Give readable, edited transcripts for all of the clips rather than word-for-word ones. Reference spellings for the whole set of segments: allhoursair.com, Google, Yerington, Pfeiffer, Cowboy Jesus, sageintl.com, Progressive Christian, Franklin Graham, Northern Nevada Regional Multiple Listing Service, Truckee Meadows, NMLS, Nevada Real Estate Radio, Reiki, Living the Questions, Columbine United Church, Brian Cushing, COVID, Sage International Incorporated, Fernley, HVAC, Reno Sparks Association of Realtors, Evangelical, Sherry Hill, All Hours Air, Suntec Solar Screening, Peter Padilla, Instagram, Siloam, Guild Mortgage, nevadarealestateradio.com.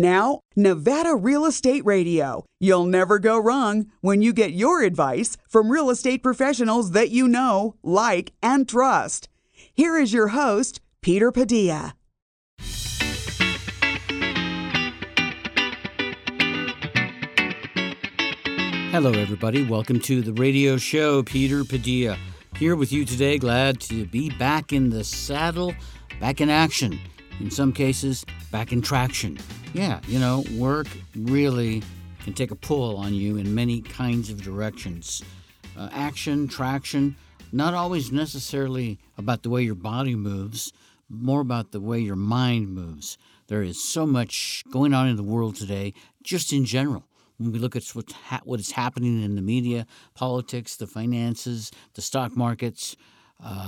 Now, Nevada Real Estate Radio. You'll never go wrong when you get your advice from real estate professionals that you know, like, and trust. Here is your host, Peter Padilla. Hello, everybody. Welcome to the radio show. Peter Padilla here with you today. Glad to be back in the saddle, back in action. In some cases, back in traction. Yeah, you know, work really can take a pull on you in many kinds of directions. Action, traction, not always necessarily about the way your body moves, more about the way your mind moves. There is so much going on in the world today, just in general. When we look at what is happening in the media, politics, the finances, the stock markets,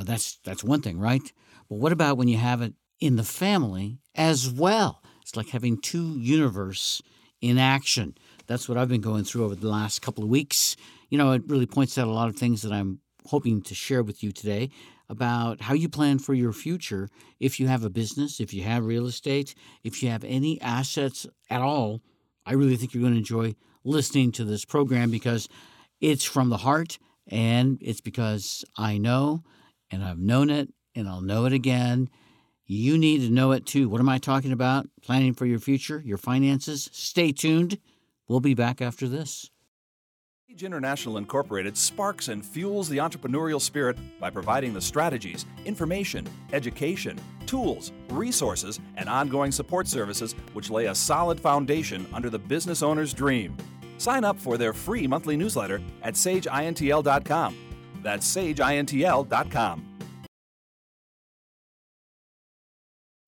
that's one thing, right? But what about when you have it in the family as well? It's like having two universes in action. That's what I've been going through over the last couple of weeks. You know, it really points out a lot of things that I'm hoping to share with you today about how you plan for your future if you have a business, if you have real estate, if you have any assets at all. I really think you're going to enjoy listening to this program because it's from the heart, and it's because I know, and I've known it, and I'll know it again. You need to know it too. What am I talking about? Planning for your future, your finances. Stay tuned. We'll be back after this. Sage International Incorporated sparks and fuels the entrepreneurial spirit by providing the strategies, information, education, tools, resources, and ongoing support services which lay a solid foundation under the business owner's dream. Sign up for their free monthly newsletter at sageintl.com. That's sageintl.com.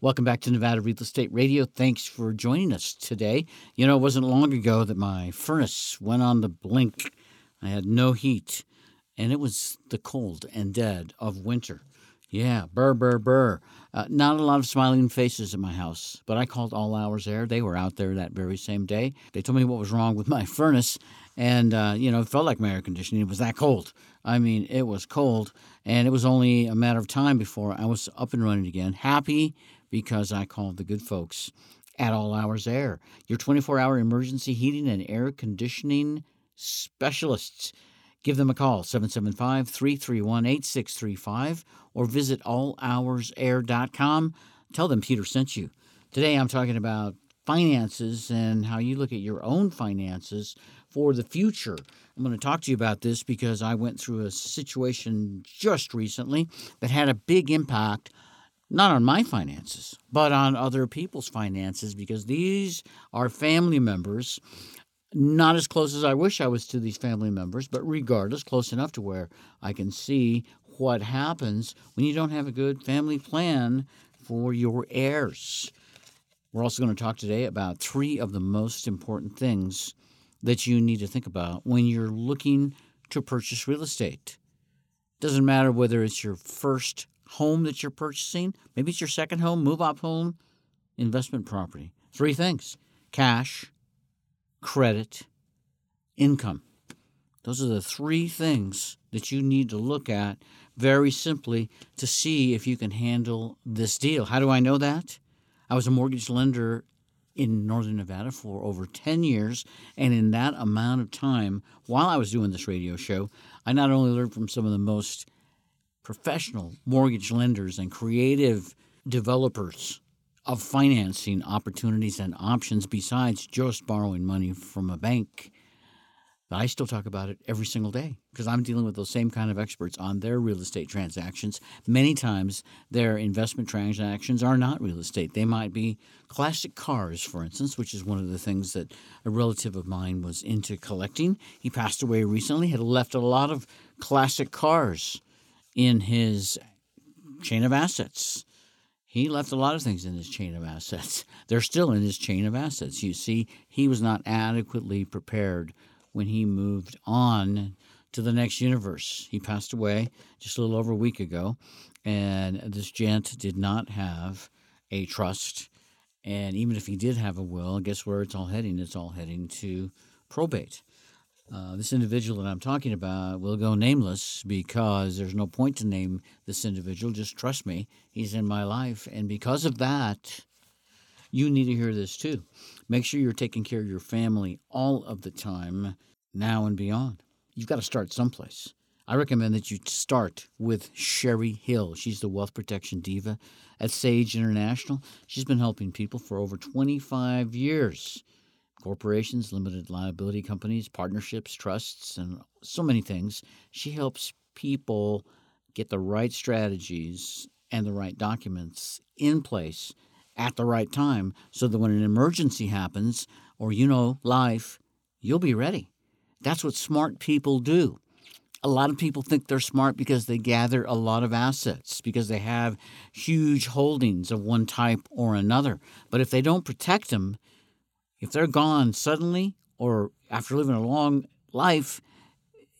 Welcome back to Nevada Real Estate Radio. Thanks for joining us today. You know, it wasn't long ago that my furnace went on the blink. I had no heat, and it was the cold and dead of winter. Yeah, burr, burr, burr. Not a lot of smiling faces in my house, but I called All Hours Air. They were out there that very same day. They told me what was wrong with my furnace, and, you know, it felt like my air conditioning. It was that cold. I mean, it was cold, and it was only a matter of time before I was up and running again. Happy because I called the good folks at All Hours Air, your 24-hour emergency heating and air conditioning specialists. Give them a call, 775-331-8635, or visit allhoursair.com. Tell them Peter sent you. Today I'm talking about finances and how you look at your own finances for the future. I'm going to talk to you about this because I went through a situation just recently that had a big impact, not on my finances, but on other people's finances, because these are family members, not as close as I wish I was to these family members, but regardless, close enough to where I can see what happens when you don't have a good family plan for your heirs. We're also going to talk today about three of the most important things that you need to think about when you're looking to purchase real estate. Doesn't matter whether it's your first home that you're purchasing, maybe it's your second home, move-up home, investment property. Three things: cash, credit, income. Those are the three things that you need to look at very simply to see if you can handle this deal. How do I know that? I was a mortgage lender in Northern Nevada for over 10 years, and in that amount of time, while I was doing this radio show, I not only learned from some of the most professional mortgage lenders and creative developers of financing opportunities and options besides just borrowing money from a bank. I still talk about it every single day because I'm dealing with those same kind of experts on their real estate transactions. Many times their investment transactions are not real estate. They might be classic cars, for instance, which is one of the things that a relative of mine was into collecting. He passed away recently, had left a lot of classic cars in his chain of assets. He left a lot of things in his chain of assets. They're still in his chain of assets. You see, he was not adequately prepared when he moved on to the next universe. He passed away just a little over a week ago, and this gent did not have a trust. And even if he did have a will, guess where it's all heading? It's all heading to probate. This individual that I'm talking about will go nameless because there's no point to name this individual. Just trust me. He's in my life. And because of that, you need to hear this too. Make sure you're taking care of your family all of the time, now and beyond. You've got to start someplace. I recommend that you start with Sherry Hill. She's the wealth protection diva at Sage International. She's been helping people for over 25 years. Corporations, limited liability companies, partnerships, trusts, and so many things. She helps people get the right strategies and the right documents in place at the right time so that when an emergency happens or, life, you'll be ready. That's what smart people do. A lot of people think they're smart because they gather a lot of assets, because they have huge holdings of one type or another. But if they don't protect them, if they're gone suddenly or after living a long life,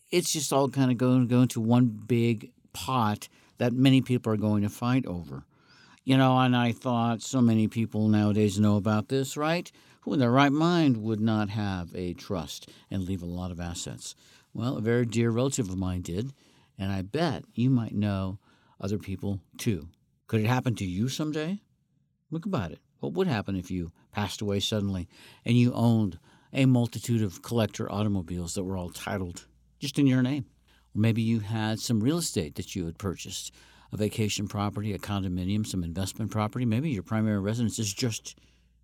it's just all kind of going to go into one big pot that many people are going to fight over. And I thought so many people nowadays know about this, right? Who in their right mind would not have a trust and leave a lot of assets? Well, a very dear relative of mine did, and I bet you might know other people too. Could it happen to you someday? Look about it. What would happen if you passed away suddenly and you owned a multitude of collector automobiles that were all titled just in your name? Or maybe you had some real estate that you had purchased. A vacation property, a condominium, some investment property. Maybe your primary residence is just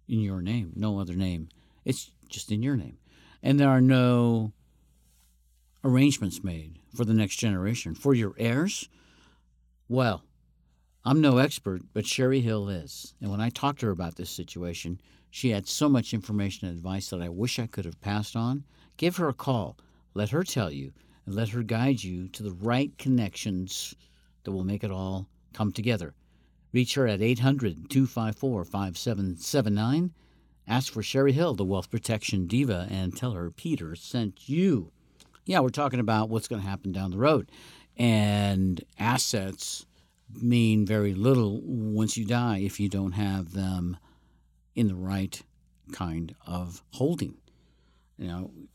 in your name, no other name. It's just in your name. And there are no arrangements made for the next generation. For your heirs? Well, I'm no expert, but Sherry Hill is. And when I talked to her about this situation, she had so much information and advice that I wish I could have passed on. Give her a call. Let her tell you and let her guide you to the right connections that will make it all come together. Reach her at 800-254-5779. Ask for Sherry Hill, the Wealth Protection Diva, and tell her Peter sent you. Yeah, we're talking about what's going to happen down the road. And assets mean very little once you die if you don't have them in the right kind of holding. I'm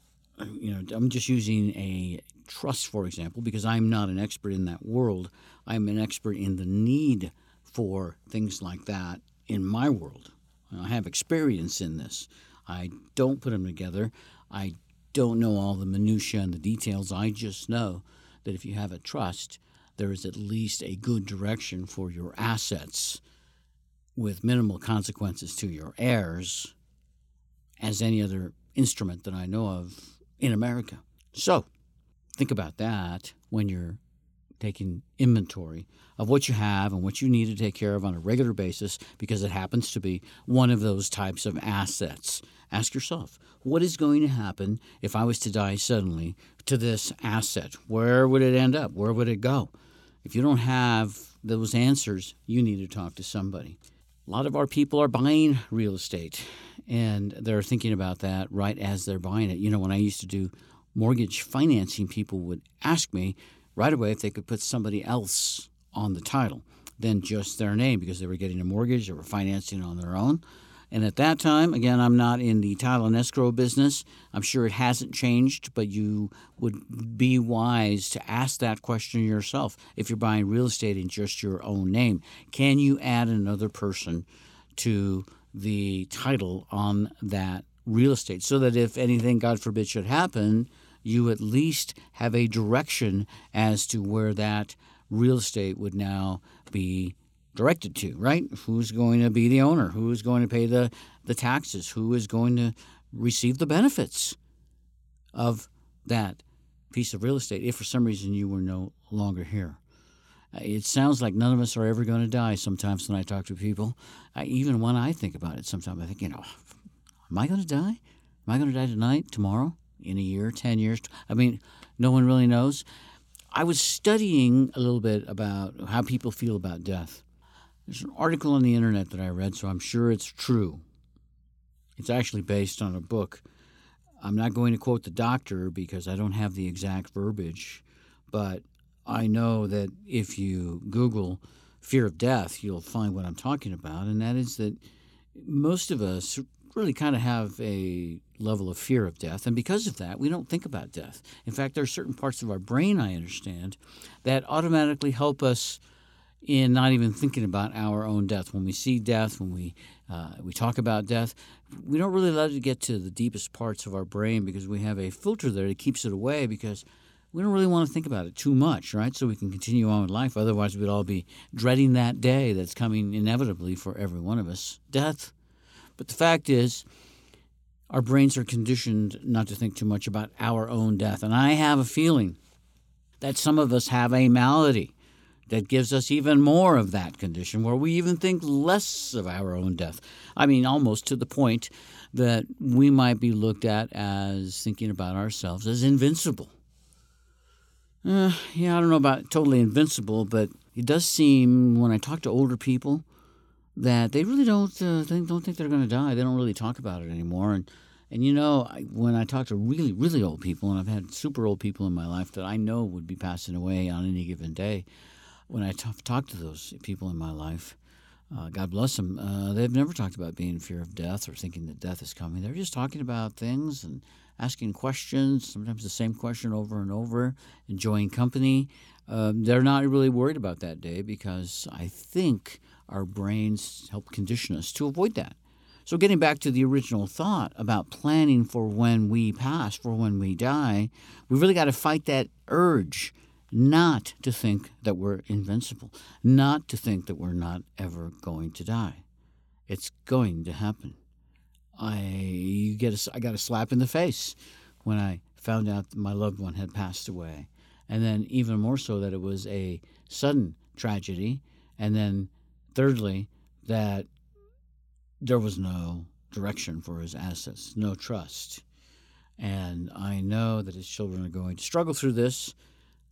just using a trust, for example, because I'm not an expert in that world. I'm an expert in the need for things like that in my world. I have experience in this. I don't put them together. I don't know all the minutiae and the details. I just know that if you have a trust, there is at least a good direction for your assets with minimal consequences to your heirs as any other instrument that I know of in America. So think about that when you're taking inventory of what you have and what you need to take care of on a regular basis, because it happens to be one of those types of assets. Ask yourself, what is going to happen if I was to die suddenly to this asset? Where would it end up? Where would it go? If you don't have those answers, you need to talk to somebody. A lot of our people are buying real estate, and they're thinking about that right as they're buying it. When I used to do mortgage financing, people would ask me right away if they could put somebody else on the title than just their name, because they were getting a mortgage, they were financing on their own. And at that time, again, I'm not in the title and escrow business. I'm sure it hasn't changed, but you would be wise to ask that question yourself if you're buying real estate in just your own name. Can you add another person to the title on that real estate so that if anything, God forbid, should happen, you at least have a direction as to where that real estate would now be directed to, right? Who's going to be the owner? Who's going to pay the taxes? Who is going to receive the benefits of that piece of real estate if for some reason you were no longer here? It sounds like none of us are ever going to die sometimes when I talk to people. Even when I think about it sometimes, I think, am I going to die? Am I going to die tonight, tomorrow, in a year, 10 years? I mean, no one really knows. I was studying a little bit about how people feel about death. There's an article on the internet that I read, so I'm sure it's true. It's actually based on a book. I'm not going to quote the doctor because I don't have the exact verbiage, but I know that if you Google fear of death, you'll find what I'm talking about, and that is that most of us really kind of have a level of fear of death, and because of that, we don't think about death. In fact, there are certain parts of our brain, I understand, that automatically help us in not even thinking about our own death. When we see death, when we talk about death, we don't really let it get to the deepest parts of our brain because we have a filter there that keeps it away because we don't really want to think about it too much, right? So we can continue on with life. Otherwise, we'd all be dreading that day that's coming inevitably for every one of us, death. But the fact is, our brains are conditioned not to think too much about our own death. And I have a feeling that some of us have a malady that gives us even more of that condition where we even think less of our own death. I mean, almost to the point that we might be looked at as thinking about ourselves as invincible. I don't know about totally invincible, but it does seem when I talk to older people that they really don't think they're going to die. They don't really talk about it anymore. And when I talk to really, really old people, and I've had super old people in my life that I know would be passing away on any given day, when I talk to those people in my life, God bless them, they've never talked about being in fear of death or thinking that death is coming. They're just talking about things and asking questions, sometimes the same question over and over, enjoying company. They're not really worried about that day because I think our brains help condition us to avoid that. So getting back to the original thought about planning for when we pass, for when we die, we really got to fight that urge not to think that we're invincible, not to think that we're not ever going to die. It's going to happen. I got a slap in the face when I found out that my loved one had passed away, and then even more so that it was a sudden tragedy, and then thirdly that there was no direction for his assets, no trust. And I know that his children are going to struggle through this.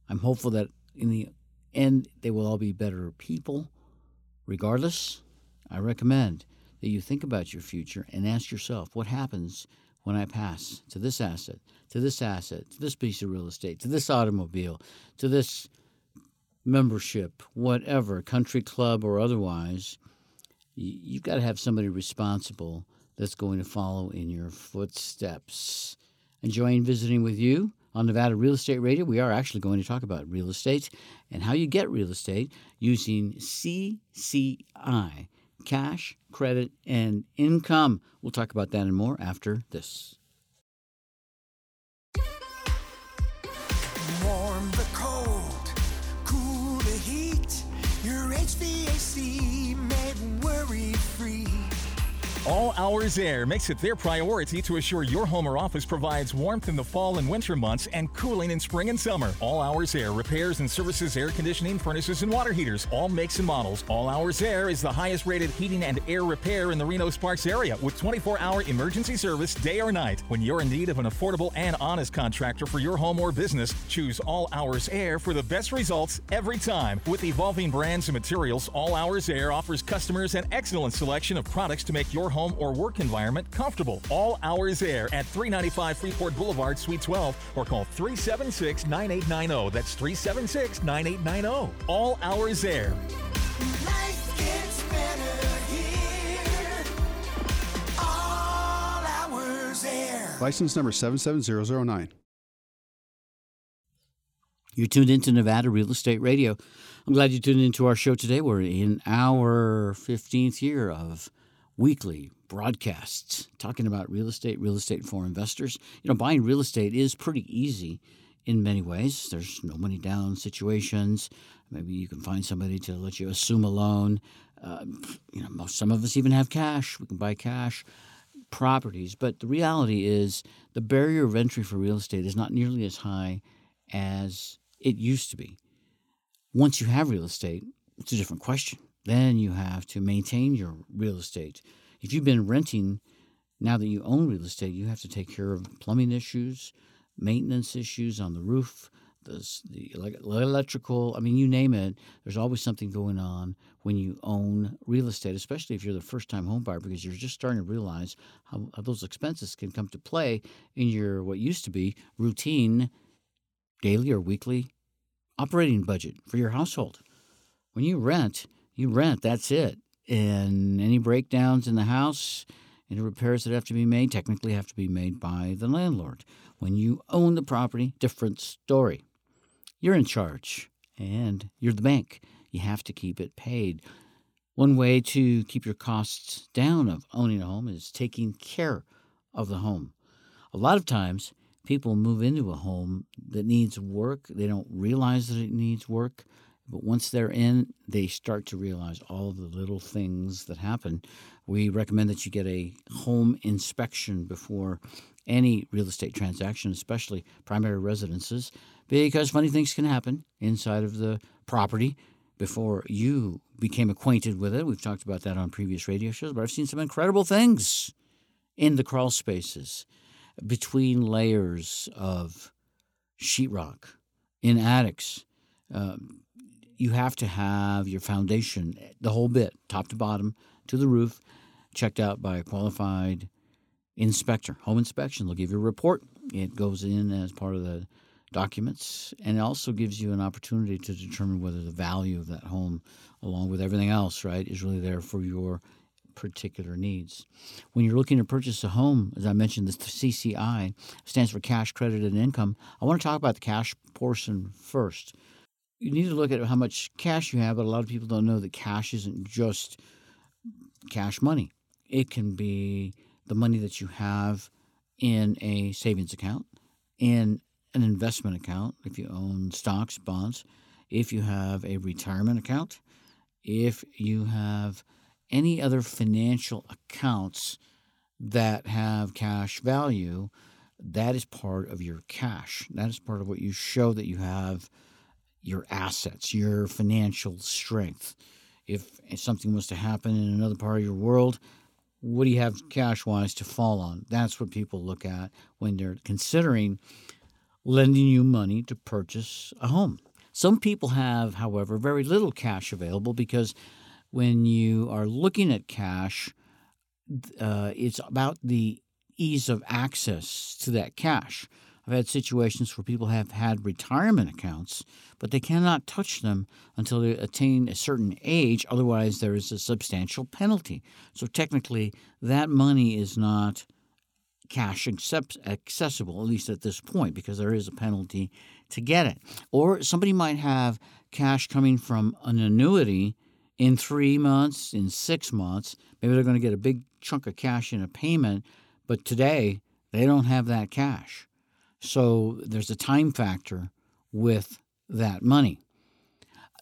I'm hopeful that in the end they will all be better people. Regardless, I recommend that you think about your future and ask yourself, what happens when I pass to this asset, to this asset, to this piece of real estate, to this automobile, to this membership, whatever, country club or otherwise? You've got to have somebody responsible that's going to follow in your footsteps. Enjoying visiting with you on Nevada Real Estate Radio. We are actually going to talk about real estate and how you get real estate using CCI, cash, credit, and income. We'll talk about that and more after this. Warm the cold, cool the heat. Your HVAC made worry-free. All Hours Air makes it their priority to assure your home or office provides warmth in the fall and winter months and cooling in spring and summer. All Hours Air repairs and services air conditioning, furnaces, and water heaters, all makes and models. All Hours Air is the highest rated heating and air repair in the Reno Sparks area with 24-hour emergency service day or night. When you're in need of an affordable and honest contractor for your home or business, choose All Hours Air for the best results every time. With evolving brands and materials, All Hours Air offers customers an excellent selection of products to make your home or work environment comfortable. All Hours Air at 395 Freeport Boulevard, Suite 12, or call 376-9890. That's 376-9890. All Hours Air. Life gets better here. All Hours Air. License number 77009. You tuned into Nevada Real Estate Radio. I'm glad you tuned into our show today. We're in our 15th year of weekly broadcasts talking about real estate for investors. Buying real estate is pretty easy in many ways. There's no money down situations. Maybe you can find somebody to let you assume a loan. Some of us even have cash. We can buy cash properties. But the reality is the barrier of entry for real estate is not nearly as high as it used to be. Once you have real estate, it's a different question. Then you have to maintain your real estate. If you've been renting, now that you own real estate, you have to take care of plumbing issues, maintenance issues on the roof, the electrical, I mean, you name it. There's always something going on when you own real estate, especially if you're the first-time home buyer, because you're just starting to realize how those expenses can come to play in your what used to be routine daily or weekly operating budget for your household. When you rent, that's it. And any breakdowns in the house, any repairs that have to be made, technically have to be made by the landlord. When you own the property, different story. You're in charge, and you're the bank. You have to keep it paid. One way to keep your costs down of owning a home is taking care of the home. A lot of times, people move into a home that needs work. They don't realize that it needs work. But once they're in, they start to realize all the little things that happen. We recommend that you get a home inspection before any real estate transaction, especially primary residences, because funny things can happen inside of the property before you became acquainted with it. We've talked about that on previous radio shows, but I've seen some incredible things in the crawl spaces, between layers of sheetrock, in attics. You have to have your foundation, the whole bit, top to bottom, to the roof, checked out by a qualified inspector. Home inspection, they'll give you a report. It goes in as part of the documents, and it also gives you an opportunity to determine whether the value of that home, along with everything else, right, is really there for your particular needs. When you're looking to purchase a home, as I mentioned, the CCI stands for cash, credit, and income. I want to talk about the cash portion first. You need to look at how much cash you have, but a lot of people don't know that cash isn't just cash money. It can be the money that you have in a savings account, in an investment account, if you own stocks, bonds, if you have a retirement account, if you have any other financial accounts that have cash value. That is part of your cash. That is part of what you show that you have, your assets, your financial strength. If something was to happen in another part of your world, what do you have cash-wise to fall on? That's what people look at when they're considering lending you money to purchase a home. Some people have, however, very little cash available, because when you are looking at cash, it's about the ease of access to that cash. I've had situations where people have had retirement accounts, but they cannot touch them until they attain a certain age. Otherwise, there is a substantial penalty. So technically, that money is not cash accessible, at least at this point, because there is a penalty to get it. Or somebody might have cash coming from an annuity in 3 months, in 6 months. Maybe they're going to get a big chunk of cash in a payment, but today they don't have that cash. So there's a time factor with that money.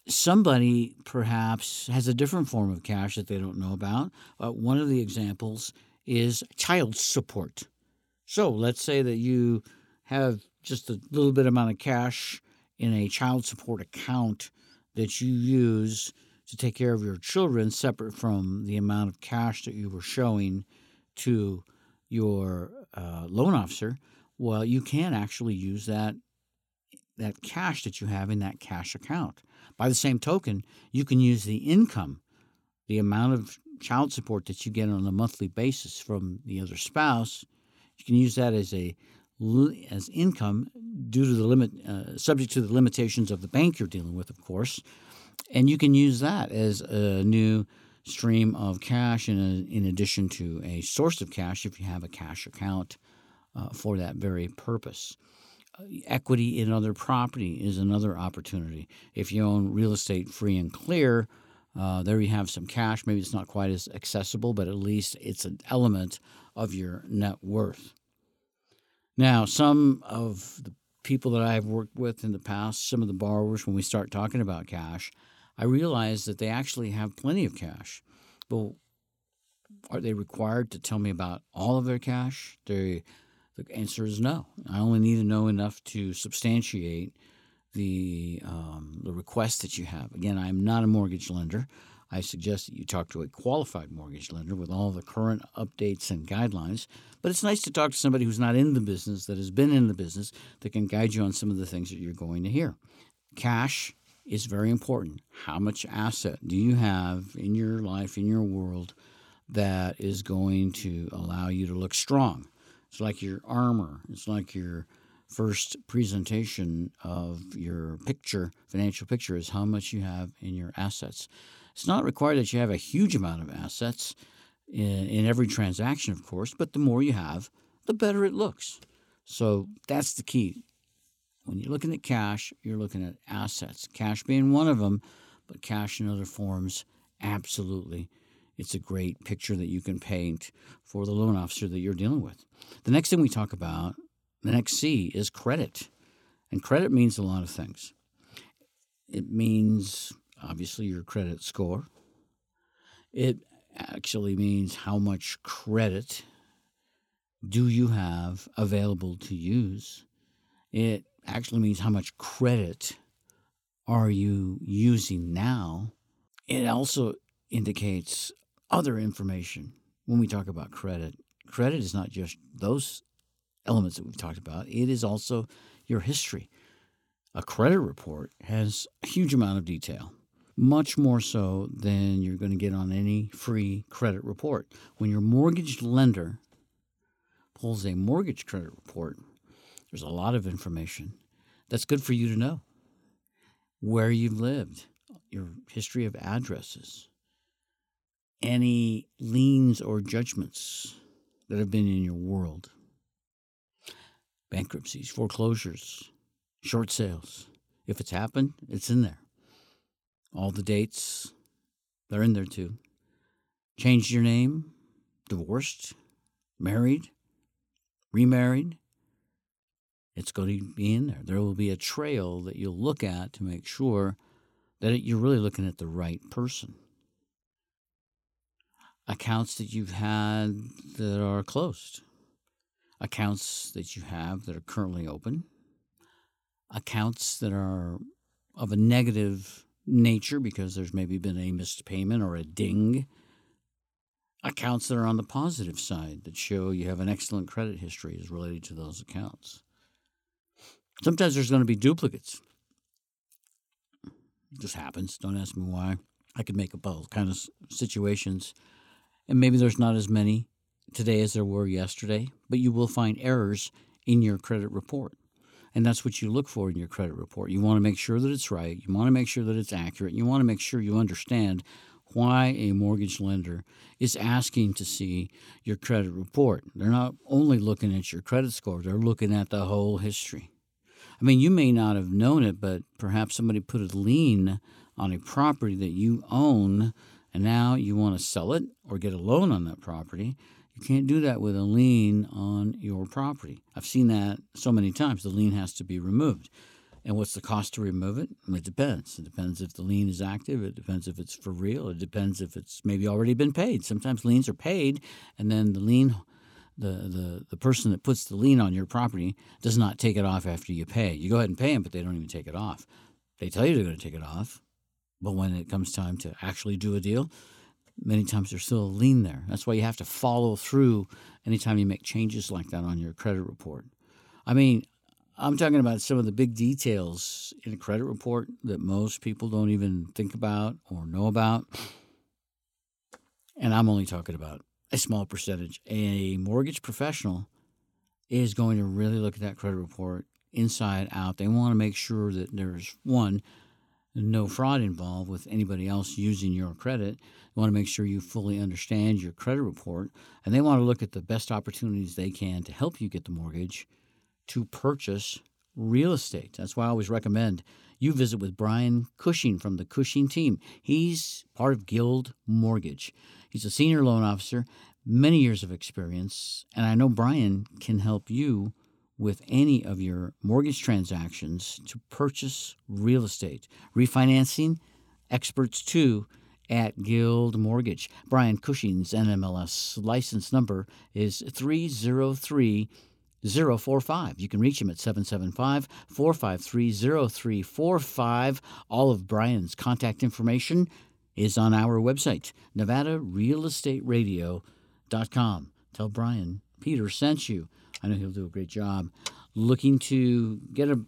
Somebody perhaps has a different form of cash that they don't know about. One of the examples is child support. So let's say that you have just a little bit amount of cash in a child support account that you use to take care of your children, separate from the amount of cash that you were showing to your loan officer. Well, you can actually use that cash that you have in that cash account. By the same token, you can use the income, the amount of child support that you get on a monthly basis from the other spouse. You can use that as income due to the limit, subject to the limitations of the bank you're dealing with, of course. And you can use that as a new stream of cash in addition to a source of cash if you have a cash account for that very purpose. Equity in other property is another opportunity. If you own real estate free and clear, there you have some cash. Maybe it's not quite as accessible, but at least it's an element of your net worth. Now, some of the people that I've worked with in the past, some of the borrowers, when we start talking about cash, I realize that they actually have plenty of cash. Well, are they required to tell me about all of their cash? The answer is no. I only need to know enough to substantiate the request that you have. Again, I'm not a mortgage lender. I suggest that you talk to a qualified mortgage lender with all the current updates and guidelines. But it's nice to talk to somebody who's not in the business, that has been in the business, that can guide you on some of the things that you're going to hear. Cash is very important. How much asset do you have in your life, in your world, that is going to allow you to look strong? It's like your armor. It's like your first presentation of your picture, financial picture, is how much you have in your assets. It's not required that you have a huge amount of assets in every transaction, of course, but the more you have, the better it looks. So that's the key. When you're looking at cash, you're looking at assets, cash being one of them, but cash in other forms, absolutely. It's a great picture that you can paint for the loan officer that you're dealing with. The next thing we talk about, the next C, is credit. And credit means a lot of things. It means, obviously, your credit score. It actually means how much credit do you have available to use. It actually means how much credit are you using now. It also indicates other information when we talk about credit. Credit is not just those elements that we've talked about. It is also your history. A credit report has a huge amount of detail, much more so than you're going to get on any free credit report. When your mortgage lender pulls a mortgage credit report, there's a lot of information that's good for you to know. Where you've lived, your history of addresses, any liens or judgments that have been in your world, bankruptcies, foreclosures, short sales. If it's happened, it's in there. All the dates, they're in there too. Changed your name, divorced, married, remarried. It's going to be in there. There will be a trail that you'll look at to make sure that you're really looking at the right person. Accounts that you've had that are closed. Accounts that you have that are currently open, accounts that are of a negative nature because there's maybe been a missed payment or a ding, accounts that are on the positive side that show you have an excellent credit history is related to those accounts. Sometimes there's going to be duplicates. It just happens. Don't ask me why. I could make up all kind of situations, and maybe there's not as many today as there were yesterday, but you will find errors in your credit report. And that's what you look for in your credit report. You want to make sure that it's right. You want to make sure that it's accurate. You want to make sure you understand why a mortgage lender is asking to see your credit report. They're not only looking at your credit score. They're looking at the whole history. I mean, you may not have known it, but perhaps somebody put a lien on a property that you own, and now you want to sell it or get a loan on that property. You can't do that with a lien on your property. I've seen that so many times. The lien has to be removed. And what's the cost to remove it? It depends. It depends if the lien is active. It depends if it's for real. It depends if it's maybe already been paid. Sometimes liens are paid, and then the lien, the person that puts the lien on your property does not take it off after you pay. You go ahead and pay them, but they don't even take it off. They tell you they're going to take it off, but when it comes time to actually do a deal, many times there's still a lien there. That's why you have to follow through anytime you make changes like that on your credit report. I mean, I'm talking about some of the big details in a credit report that most people don't even think about or know about. And I'm only talking about a small percentage. A mortgage professional is going to really look at that credit report inside out. They want to make sure that there's, one, no fraud involved with anybody else using your credit. You want to make sure you fully understand your credit report, and they want to look at the best opportunities they can to help you get the mortgage to purchase real estate. That's why I always recommend you visit with Brian Cushing from the Cushing team. He's part of Guild Mortgage. He's a senior loan officer, many years of experience, and I know Brian can help you with any of your mortgage transactions to purchase real estate. Refinancing, experts too at Guild Mortgage. Brian Cushing's NMLS license number is 303045. You can reach him at 775-453-0345. All of Brian's contact information is on our website, nevadarealestateradio.com. Tell Brian Peter sent you. I know he'll do a great job. Looking to get a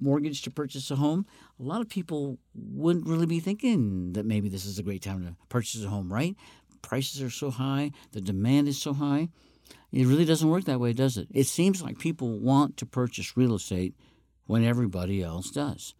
mortgage to purchase a home? A lot of people wouldn't really be thinking that maybe this is a great time to purchase a home, right? Prices are so high. The demand is so high. It really doesn't work that way, does it? It seems like people want to purchase real estate when everybody else does.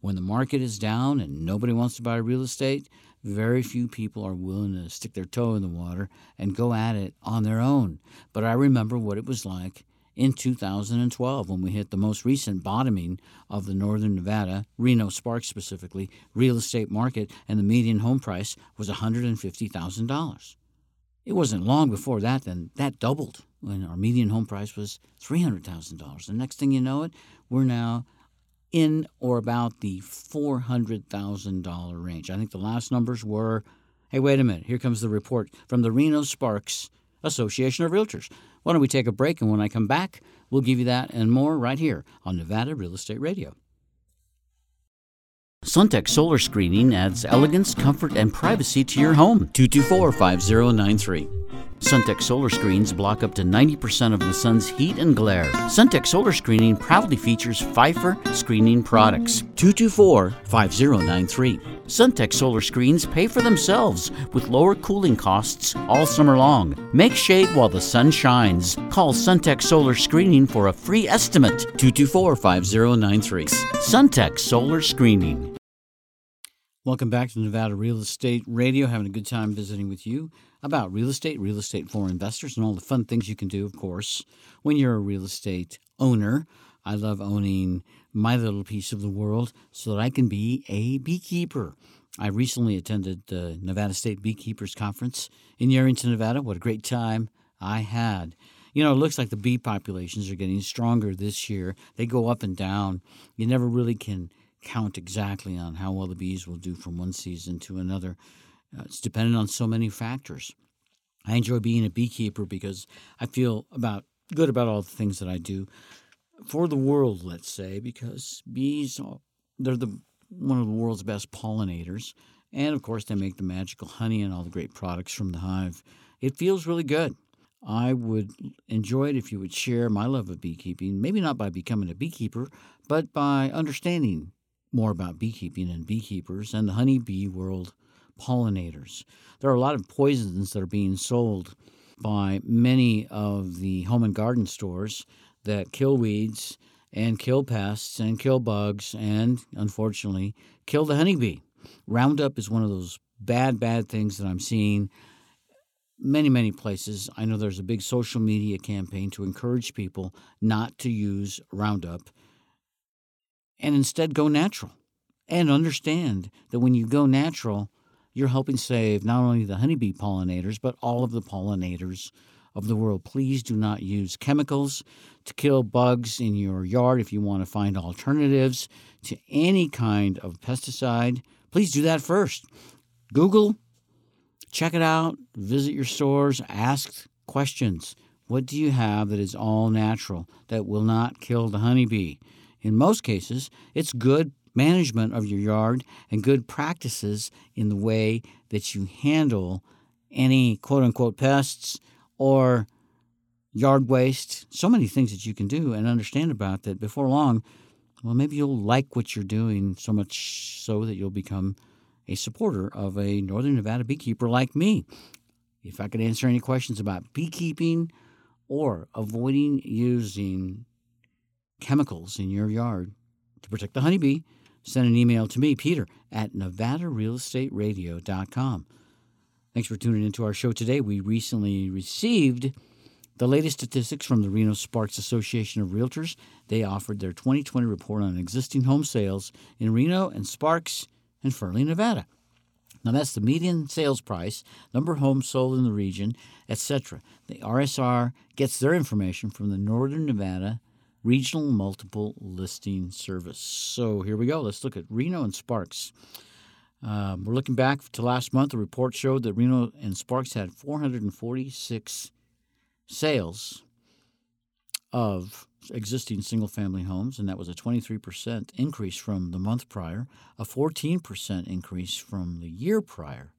When the market is down and nobody wants to buy real estate, very few people are willing to stick their toe in the water and go at it on their own. But I remember what it was like in 2012 when we hit the most recent bottoming of the Northern Nevada, Reno Sparks specifically, real estate market, and the median home price was $150,000. It wasn't long before that, then that doubled when our median home price was $300,000. The next thing you know it, we're now in or about the $400,000 range. I think the last numbers were, hey, wait a minute, here comes the report from the Reno Sparks Association of Realtors. Why don't we take a break, and when I come back, we'll give you that and more right here on Nevada Real Estate Radio. Suntec Solar Screening adds elegance, comfort, and privacy to your home. 224-5093. Suntec Solar Screens block up to 90% of the sun's heat and glare. Suntec Solar Screening proudly features Pfeiffer Screening Products. 224-5093. Suntec Solar Screens pay for themselves with lower cooling costs all summer long. Make shade while the sun shines. Call Suntec Solar Screening for a free estimate. 224-5093. Suntec Solar Screening. Welcome back to Nevada Real Estate Radio. Having a good time visiting with you about real estate for investors, and all the fun things you can do, of course, when you're a real estate owner. I love owning my little piece of the world so that I can be a beekeeper. I recently attended the Nevada State Beekeepers Conference in Yerington, Nevada. What a great time I had. You know, it looks like the bee populations are getting stronger this year. They go up and down. You never really can count exactly on how well the bees will do from one season to another. It's dependent on so many factors. I enjoy being a beekeeper because I feel good about all the things that I do for the world, let's say, because bees, they're one of the world's best pollinators. And, of course, they make the magical honey and all the great products from the hive. It feels really good. I would enjoy it if you would share my love of beekeeping, maybe not by becoming a beekeeper, but by understanding more about beekeeping and beekeepers and the honeybee world pollinators. There are a lot of poisons that are being sold by many of the home and garden stores that kill weeds and kill pests and kill bugs and, unfortunately, kill the honeybee. Roundup is one of those bad things that I'm seeing many places. I know there's a big social media campaign to encourage people not to use Roundup and instead go natural, and understand that when you go natural, you're helping save not only the honeybee pollinators, but all of the pollinators of the world. Please do not use chemicals to kill bugs in your yard. If you want to find alternatives to any kind of pesticide, please do that first. Google, check it out, visit your stores, ask questions. What do you have that is all natural, that will not kill the honeybee? In most cases, it's good management of your yard and good practices in the way that you handle any quote-unquote pests or yard waste. So many things that you can do and understand about that. Before long, well, maybe you'll like what you're doing so much so that you'll become a supporter of a Northern Nevada beekeeper like me. If I could answer any questions about beekeeping or avoiding using chemicals in your yard to protect the honeybee, send an email to me, Peter, at nevadarealestateradio.com. Thanks for tuning into our show today. We recently received the latest statistics from the Reno Sparks Association of Realtors. They offered their 2020 report on existing home sales in Reno and Sparks and Fernley, Nevada. Now, that's the median sales price, number of homes sold in the region, etc. The RSR gets their information from the Northern Nevada Regional Multiple Listing Service. So here we go. Let's look at Reno and Sparks. We're looking back to last month. The report showed that Reno and Sparks had 446 sales of existing single-family homes, and that was a 23% increase from the month prior, a 14% increase from the year prior.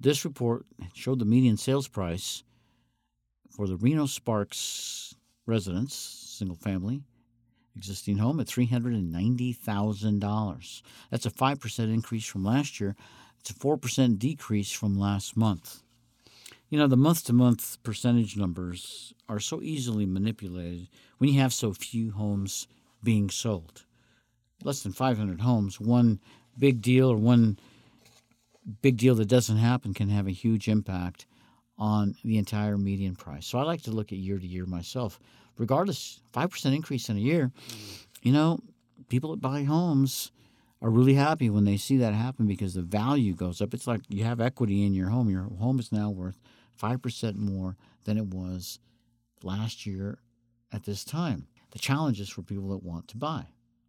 This report showed the median sales price for the Reno Sparks residents, single-family existing home, at $390,000. That's a 5% increase from last year. It's a 4% decrease from last month. You know, the month-to-month percentage numbers are so easily manipulated when you have so few homes being sold. Less than 500 homes, one big deal or one big deal that doesn't happen can have a huge impact on the entire median price. So I like to look at year-to-year myself. Regardless, 5% increase in a year, you know, people that buy homes are really happy when they see that happen because the value goes up. It's like you have equity in your home. Your home is now worth 5% more than it was last year at this time. The challenge is for people that want to buy.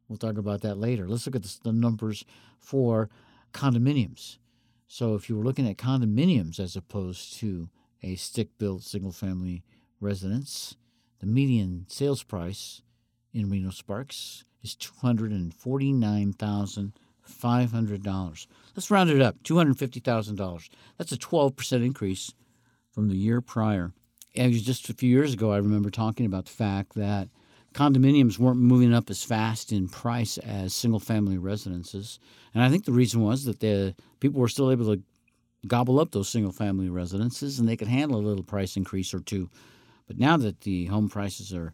We'll talk about that later. Let's look at the numbers for condominiums. So if you were looking at condominiums as opposed to a stick-built single-family residence, the median sales price in Reno Sparks is $249,500. Let's round it up, $250,000. That's a 12% increase from the year prior. And it was just a few years ago, I remember talking about the fact that condominiums weren't moving up as fast in price as single-family residences. And I think the reason was that the people were still able to gobble up those single-family residences, and they could handle a little price increase or two. But now that the home prices are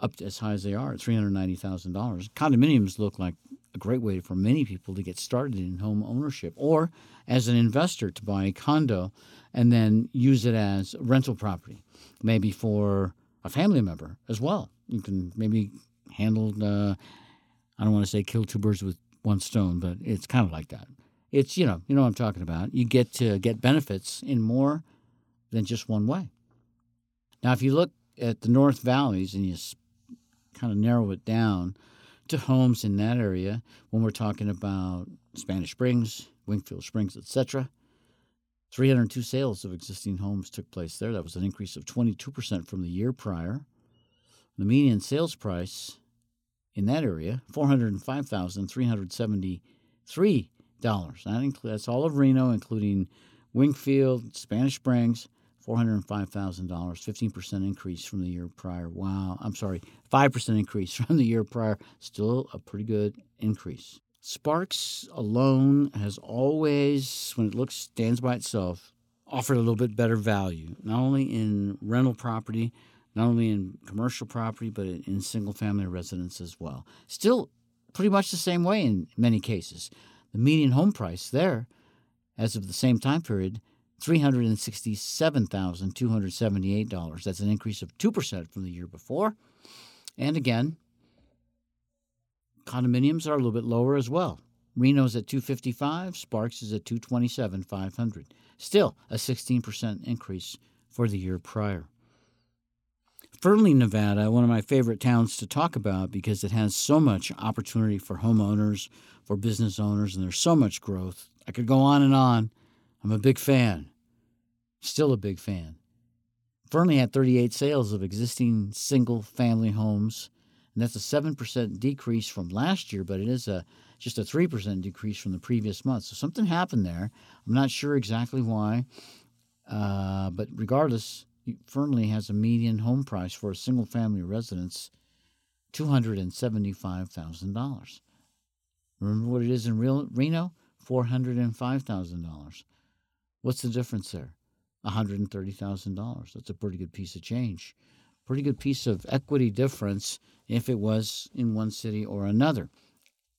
up to as high as they are at $390,000, condominiums look like a great way for many people to get started in home ownership, or as an investor to buy a condo and then use it as rental property, maybe for a family member as well. You can maybe handle I don't want to say kill two birds with one stone, but it's kind of like that. It's, you know what I'm talking about. You get to get benefits in more than just one way. Now, if you look at the North Valleys and you kind of narrow it down to homes in that area, when we're talking about Spanish Springs, Wingfield Springs, etc., 302 sales of existing homes took place there. That was an increase of 22% from the year prior. The median sales price in that area, $405,373. That's all of Reno, including Wingfield, Spanish Springs, $405,000, 15% increase from the year prior. Wow, I'm sorry, 5% increase from the year prior. Still a pretty good increase. Sparks alone has always, when it stands by itself, offered a little bit better value, not only in rental property, not only in commercial property, but in single-family residence as well. Still pretty much the same way in many cases. The median home price there, as of the same time period, $367,278. That's an increase of 2% from the year before. And again, condominiums are a little bit lower as well. Reno's at $255,000. Sparks is at $227,500. Still a 16% increase for the year prior. Fernley, Nevada, one of my favorite towns to talk about because it has so much opportunity for homeowners, for business owners, and there's so much growth. I could go on and on. I'm a big fan, still a big fan. Fernley had 38 sales of existing single-family homes, and that's a 7% decrease from last year, but it is just a 3% decrease from the previous month. So something happened there. I'm not sure exactly why, but regardless, Fernley has a median home price for a single-family residence, $275,000. Remember what it is in Reno? $405,000. What's the difference there? $130,000. That's a pretty good piece of change. Pretty good piece of equity difference if it was in one city or another.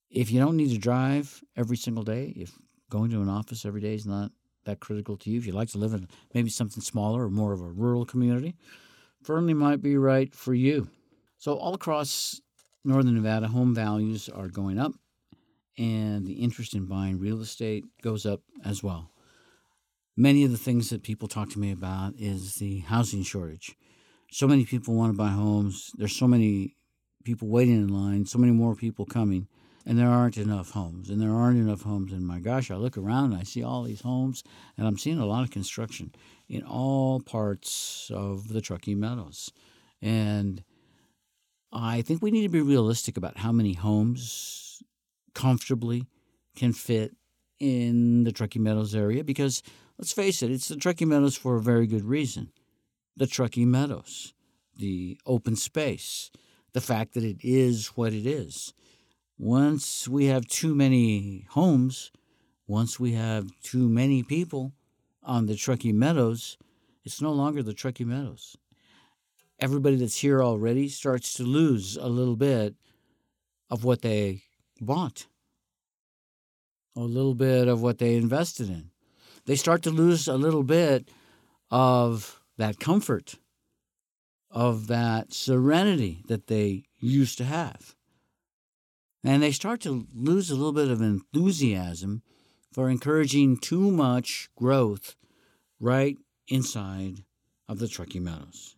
If you don't need to drive every single day, if going to an office every day is not that critical to you, if you like to live in maybe something smaller or more of a rural community, Fernley might be right for you. So all across northern Nevada, home values are going up, and the interest in buying real estate goes up as well. Many of the things that people talk to me about is the housing shortage. So many people want to buy homes. There's so many people waiting in line, so many more people coming, and there aren't enough homes. And there aren't enough homes. And my gosh, I look around and I see all these homes, and I'm seeing a lot of construction in all parts of the Truckee Meadows. And I think we need to be realistic about how many homes comfortably can fit in the Truckee Meadows area, because let's face it, it's the Truckee Meadows for a very good reason. The Truckee Meadows, the open space, the fact that it is what it is. Once we have too many homes, once we have too many people on the Truckee Meadows, it's no longer the Truckee Meadows. Everybody that's here already starts to lose a little bit of what they bought, a little bit of what they invested in. They start to lose a little bit of that comfort, of that serenity that they used to have. And they start to lose a little bit of enthusiasm for encouraging too much growth right inside of the Truckee Meadows.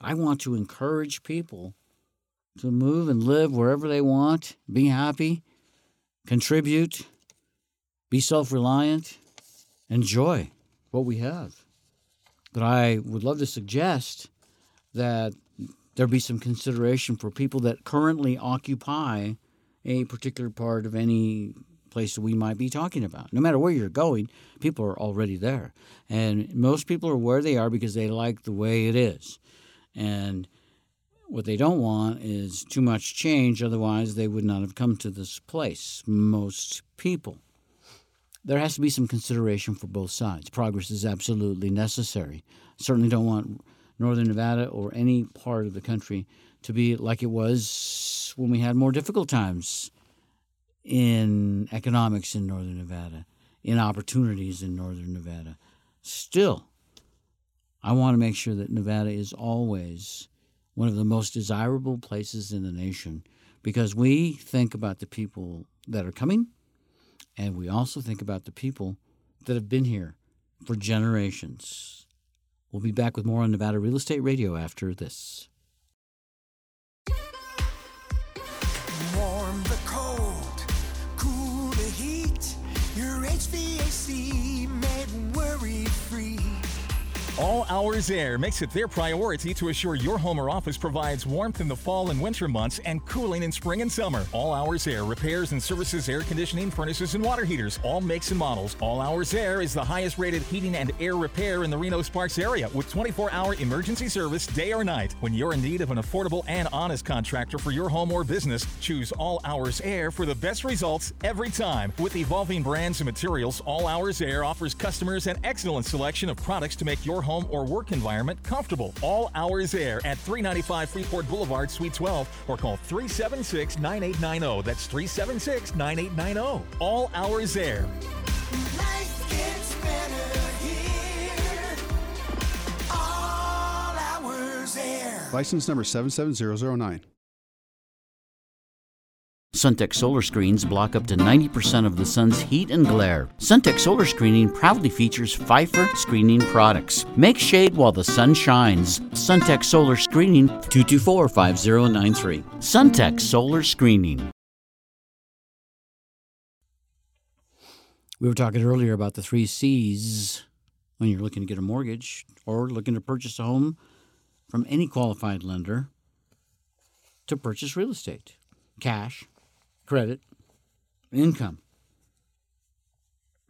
I want to encourage people to move and live wherever they want, be happy, contribute, be self-reliant, enjoy what we have. But I would love to suggest that there be some consideration for people that currently occupy a particular part of any place that we might be talking about. No matter where you're going, people are already there. And most people are where they are because they like the way it is. And what they don't want is too much change, otherwise they would not have come to this place, most people. There has to be some consideration for both sides. Progress is absolutely necessary. Certainly don't want Northern Nevada or any part of the country to be like it was when we had more difficult times in economics in Northern Nevada, in opportunities in Northern Nevada. Still, I want to make sure that Nevada is always one of the most desirable places in the nation, because we think about the people that are coming, and we also think about the people that have been here for generations. We'll be back with more on Nevada Real Estate Radio after this. Warm the cold, cool the heat. Your HVAC made worry-free. All Hours Air makes it their priority to assure your home or office provides warmth in the fall and winter months and cooling in spring and summer. All Hours Air repairs and services air conditioning, furnaces, and water heaters, all makes and models. All Hours Air is the highest rated heating and air repair in the Reno Sparks area, with 24-hour emergency service day or night. When you're in need of an affordable and honest contractor for your home or business, choose All Hours Air for the best results every time. With evolving brands and materials, All Hours Air offers customers an excellent selection of products to make your home or work environment comfortable. All Hours Air at 395 Freeport Boulevard, Suite 12, or call 376-9890. That's 376-9890. All Hours Air. Life gets better here. All Hours Air. License number 77009. Suntec Solar Screens block up to 90% of the sun's heat and glare. Suntec Solar Screening proudly features Pfeiffer screening products. Make shade while the sun shines. Suntec Solar Screening, 224-5093. Suntec Solar Screening. We were talking earlier about the 3 C's when you're looking to get a mortgage or looking to purchase a home from any qualified lender to purchase real estate. Cash, credit, income.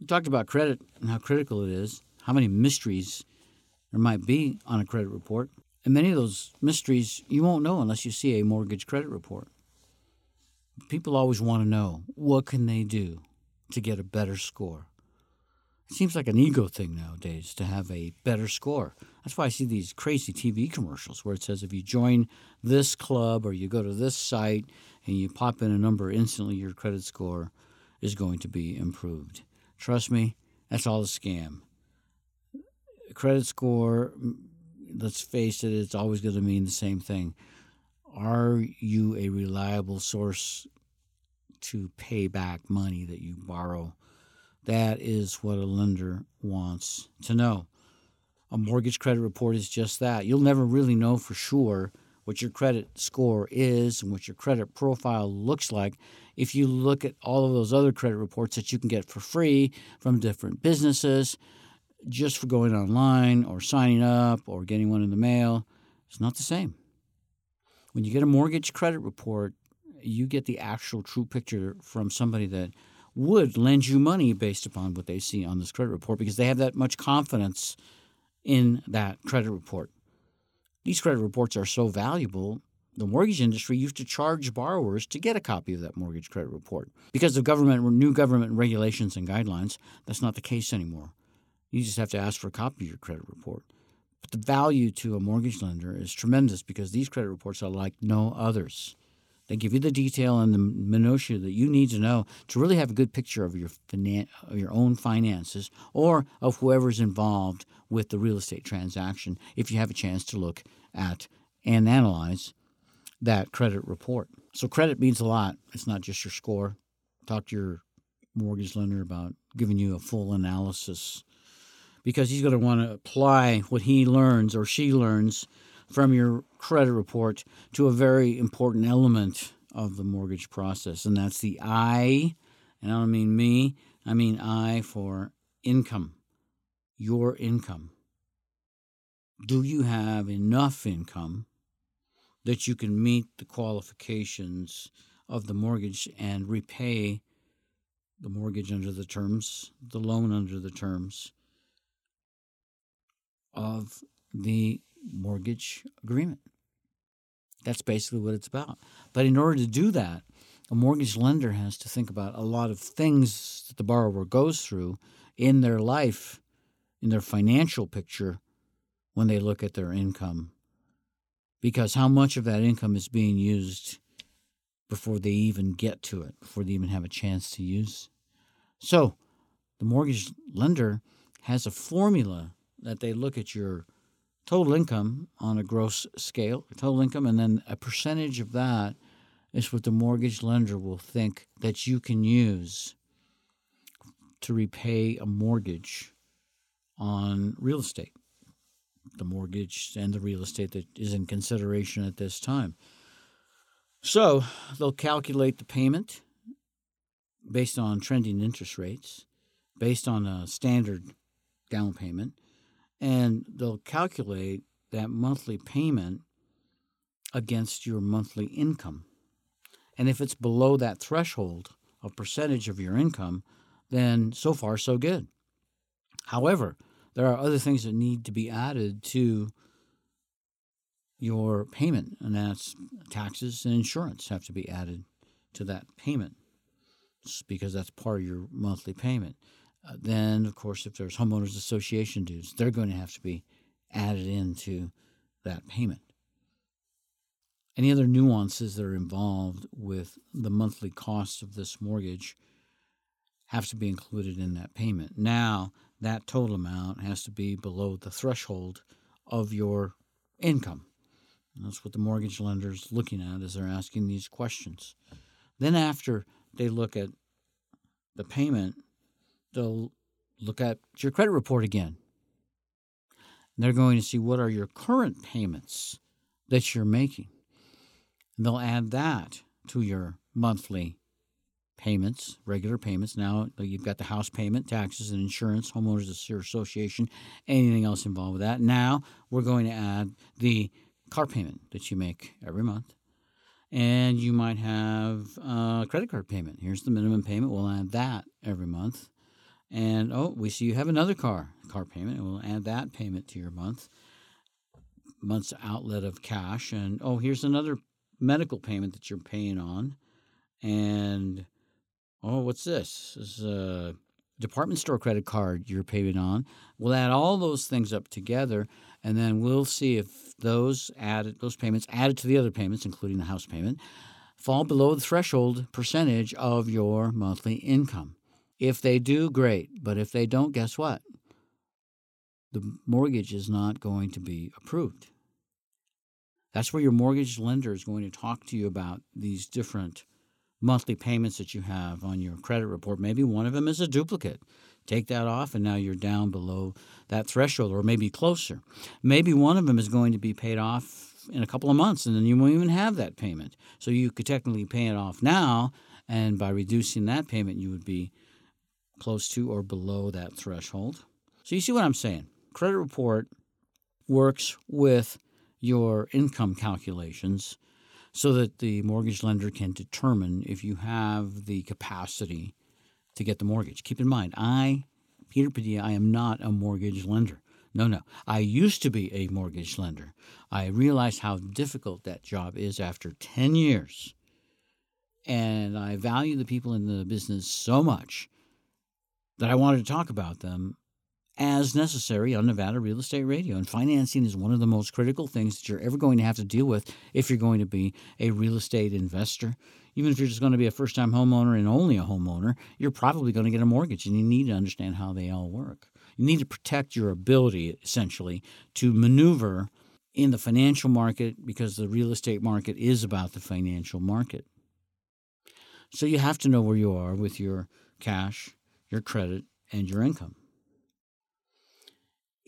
We talked about credit and how critical it is, how many mysteries there might be on a credit report. And many of those mysteries you won't know unless you see a mortgage credit report. People always want to know, what can they do to get a better score? It seems like an ego thing nowadays to have a better score. That's why I see these crazy TV commercials where it says if you join this club or you go to this site and you pop in a number, instantly your credit score is going to be improved. Trust me, that's all a scam. Credit score, let's face it, it's always going to mean the same thing. Are you a reliable source to pay back money that you borrow? That is what a lender wants to know. A mortgage credit report is just that. You'll never really know for sure what your credit score is and what your credit profile looks like. If you look at all of those other credit reports that you can get for free from different businesses just for going online or signing up or getting one in the mail, it's not the same. When you get a mortgage credit report, you get the actual true picture from somebody that would lend you money based upon what they see on this credit report because they have that much confidence in that credit report. These credit reports are so valuable, the mortgage industry used to charge borrowers to get a copy of that mortgage credit report. Because of new government regulations and guidelines, that's not the case anymore. You just have to ask for a copy of your credit report. But the value to a mortgage lender is tremendous because these credit reports are like no others. They give you the detail and the minutiae that you need to know to really have a good picture of your own finances or of whoever's involved with the real estate transaction if you have a chance to look at and analyze that credit report. So credit means a lot. It's not just your score. Talk to your mortgage lender about giving you a full analysis because he's going to want to apply what he learns or she learns from your credit report to a very important element of the mortgage process, and that's the I, and I don't mean me, I mean I for income, your income. Do you have enough income that you can meet the qualifications of the mortgage and repay the mortgage under the terms, the loan under the terms of the mortgage agreement? That's basically what it's about. But in order to do that, a mortgage lender has to think about a lot of things that the borrower goes through in their life, in their financial picture, when they look at their income. Because how much of that income is being used before they even get to it, before they even have a chance to use. So the mortgage lender has a formula that they look at your total income on a gross scale, total income, and then a percentage of that is what the mortgage lender will think that you can use to repay a mortgage on real estate, the mortgage and the real estate that is in consideration at this time. So they'll calculate the payment based on trending interest rates, based on a standard down payment, and they'll calculate that monthly payment against your monthly income. And if it's below that threshold, a percentage of your income, then so far so good. However, there are other things that need to be added to your payment, and that's taxes and insurance have to be added to that payment because that's part of your monthly payment. Then, of course, if there's homeowners association dues, they're going to have to be added into that payment. Any other nuances that are involved with the monthly costs of this mortgage have to be included in that payment. Now, that total amount has to be below the threshold of your income. And that's what the mortgage lender's looking at as they're asking these questions. Then after they look at the payment, they'll look at your credit report again. And they're going to see what are your current payments that you're making. And they'll add that to your monthly payments, regular payments. Now you've got the house payment, taxes and insurance, homeowners association, anything else involved with that. Now we're going to add the car payment that you make every month. And you might have a credit card payment. Here's the minimum payment. We'll add that every month. And, we see you have another car payment, and we'll add that payment to your month's outlet of cash. And, here's another medical payment that you're paying on. And, what's this? This is a department store credit card you're paying on. We'll add all those things up together, and then we'll see if those payments added to the other payments, including the house payment, fall below the threshold percentage of your monthly income. If they do, great. But if they don't, guess what? The mortgage is not going to be approved. That's where your mortgage lender is going to talk to you about these different monthly payments that you have on your credit report. Maybe one of them is a duplicate. Take that off, and now you're down below that threshold or maybe closer. Maybe one of them is going to be paid off off in a couple of months, and then you won't even have that payment. So you could technically pay it off now, and by reducing that payment, you would be close to or below that threshold. So you see what I'm saying. Credit report works with your income calculations so that the mortgage lender can determine if you have the capacity to get the mortgage. Keep in mind, Peter Padilla, I am not a mortgage lender. No. I used to be a mortgage lender. I realized how difficult that job is after 10 years. And I value the people in the business so much that I wanted to talk about them as necessary on Nevada Real Estate Radio. And financing is one of the most critical things that you're ever going to have to deal with if you're going to be a real estate investor. Even if you're just going to be a first-time homeowner and only a homeowner, you're probably going to get a mortgage, and you need to understand how they all work. You need to protect your ability, essentially, to maneuver in the financial market, because the real estate market is about the financial market. So you have to know where you are with your cash, your credit, and your income.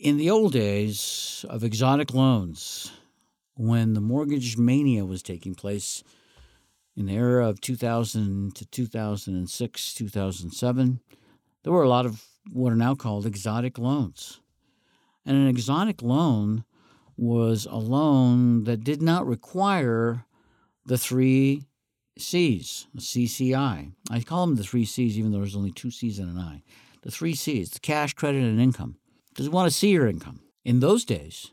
In the old days of exotic loans, when the mortgage mania was taking place in the era of 2000 to 2006, 2007, there were a lot of what are now called exotic loans. And an exotic loan was a loan that did not require the three C's, CCI. I call them the three C's, even though there's only two C's and an I. The three C's, the cash, credit, and income. Because we want to see your income. In those days,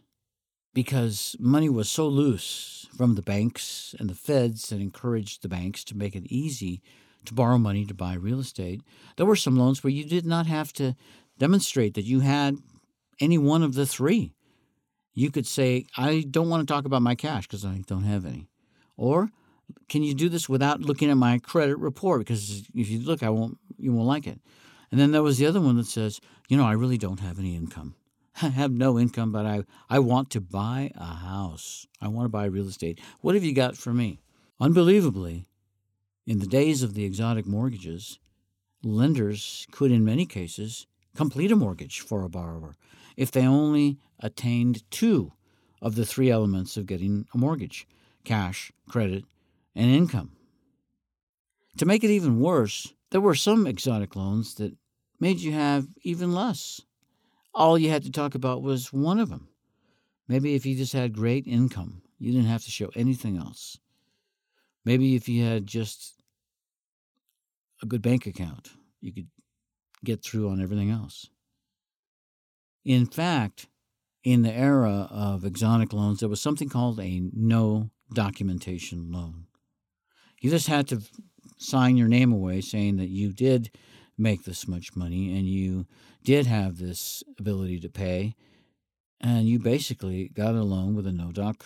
because money was so loose from the banks and the feds that encouraged the banks to make it easy to borrow money to buy real estate, there were some loans where you did not have to demonstrate that you had any one of the three. You could say, I don't want to talk about my cash because I don't have any. Or, can you do this without looking at my credit report? Because if you look, you won't like it. And then there was the other one that says, I really don't have any income. I have no income, but I want to buy a house. I want to buy real estate. What have you got for me? Unbelievably, in the days of the exotic mortgages, lenders could, in many cases, complete a mortgage for a borrower if they only attained two of the three elements of getting a mortgage: cash, credit, and income. To make it even worse, there were some exotic loans that made you have even less. All you had to talk about was one of them. Maybe if you just had great income, you didn't have to show anything else. Maybe if you had just a good bank account, you could get through on everything else. In fact, in the era of exotic loans, there was something called a no documentation loan. You just had to sign your name away saying that you did make this much money and you did have this ability to pay, and you basically got a loan with a no doc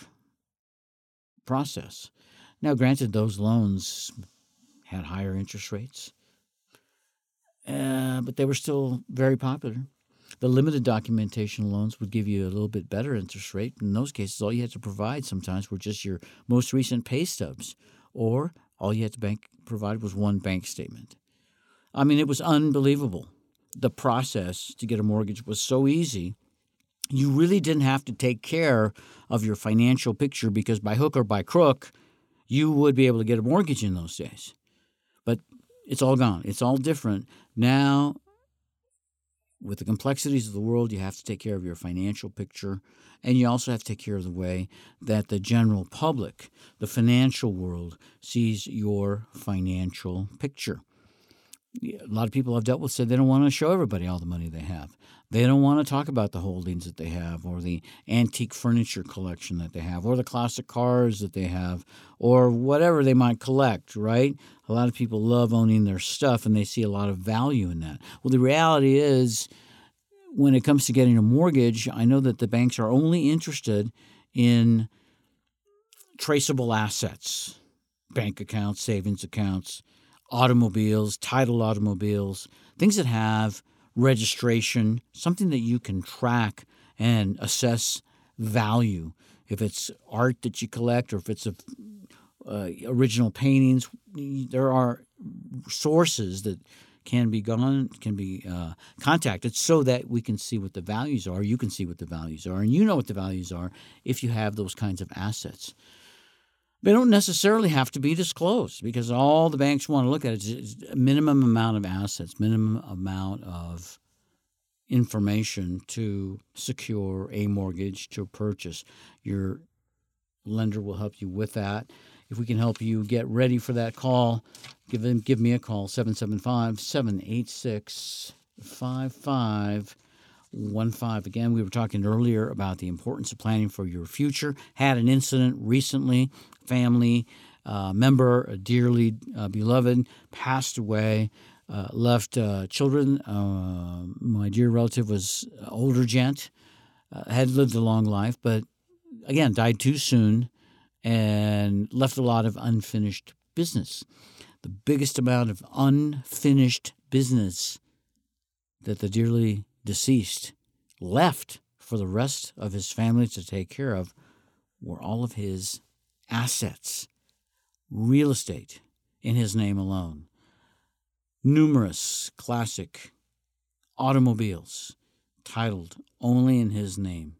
process. Now, granted, those loans had higher interest rates, but they were still very popular. The limited documentation loans would give you a little bit better interest rate. In those cases, all you had to provide sometimes were just your most recent pay stubs, or all you had to provide was one bank statement. I mean, it was unbelievable. The process to get a mortgage was so easy. You really didn't have to take care of your financial picture, because by hook or by crook, you would be able to get a mortgage in those days. But it's all gone. It's all different. Now, with the complexities of the world, you have to take care of your financial picture, and you also have to take care of the way that the general public, the financial world, sees your financial picture. A lot of people I've dealt with said they don't want to show everybody all the money they have. They don't want to talk about the holdings that they have, or the antique furniture collection that they have, or the classic cars that they have, or whatever they might collect, right? A lot of people love owning their stuff, and they see a lot of value in that. Well, the reality is, when it comes to getting a mortgage, I know that the banks are only interested in traceable assets, bank accounts, savings accounts, automobiles, title automobiles, things that have registration, something that you can track and assess value. If it's art that you collect, or if it's original paintings, there are sources that can be contacted so that we can see what the values are, you can see what the values are, and you know what the values are if you have those kinds of assets. They don't necessarily have to be disclosed because all the banks want to look at is a minimum amount of assets, minimum amount of information to secure a mortgage, to purchase. Your lender will help you with that. If we can help you get ready for that call, give me a call, 775-786-5515. Again, we were talking earlier about the importance of planning for your future. Had an incident recently, family member, a dearly beloved, passed away, left children. My dear relative was an older gent, had lived a long life, but again, died too soon and left a lot of unfinished business. The biggest amount of unfinished business that the dearly deceased left for the rest of his family to take care of were all of his assets, real estate in his name alone, numerous classic automobiles titled only in his name,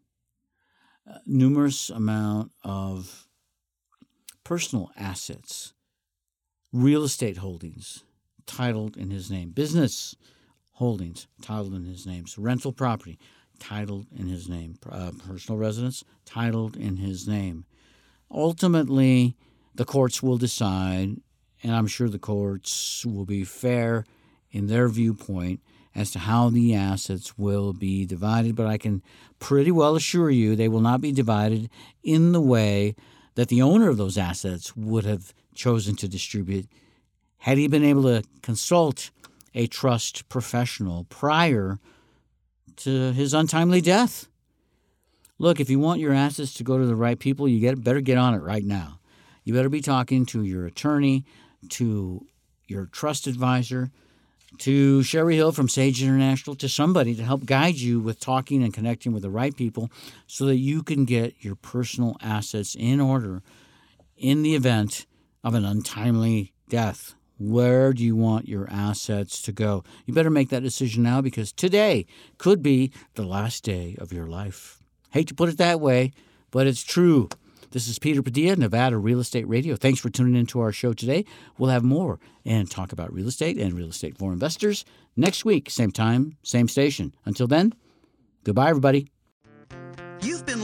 numerous amount of personal assets, real estate holdings titled in his name, business holdings titled in his name, so rental property titled in his name, personal residence titled in his name. Ultimately, the courts will decide, and I'm sure the courts will be fair in their viewpoint as to how the assets will be divided, but I can pretty well assure you they will not be divided in the way that the owner of those assets would have chosen to distribute had he been able to consult a trust professional prior to his untimely death. Look, if you want your assets to go to the right people, better get on it right now. You better be talking to your attorney, to your trust advisor, to Sherry Hill from Sage International, to somebody to help guide you with talking and connecting with the right people so that you can get your personal assets in order in the event of an untimely death. Where do you want your assets to go? You better make that decision now because today could be the last day of your life. Hate to put it that way, but it's true. This is Peter Padilla, Nevada Real Estate Radio. Thanks for tuning into our show today. We'll have more and talk about real estate and real estate for investors next week, same time, same station. Until then, goodbye, everybody. You've been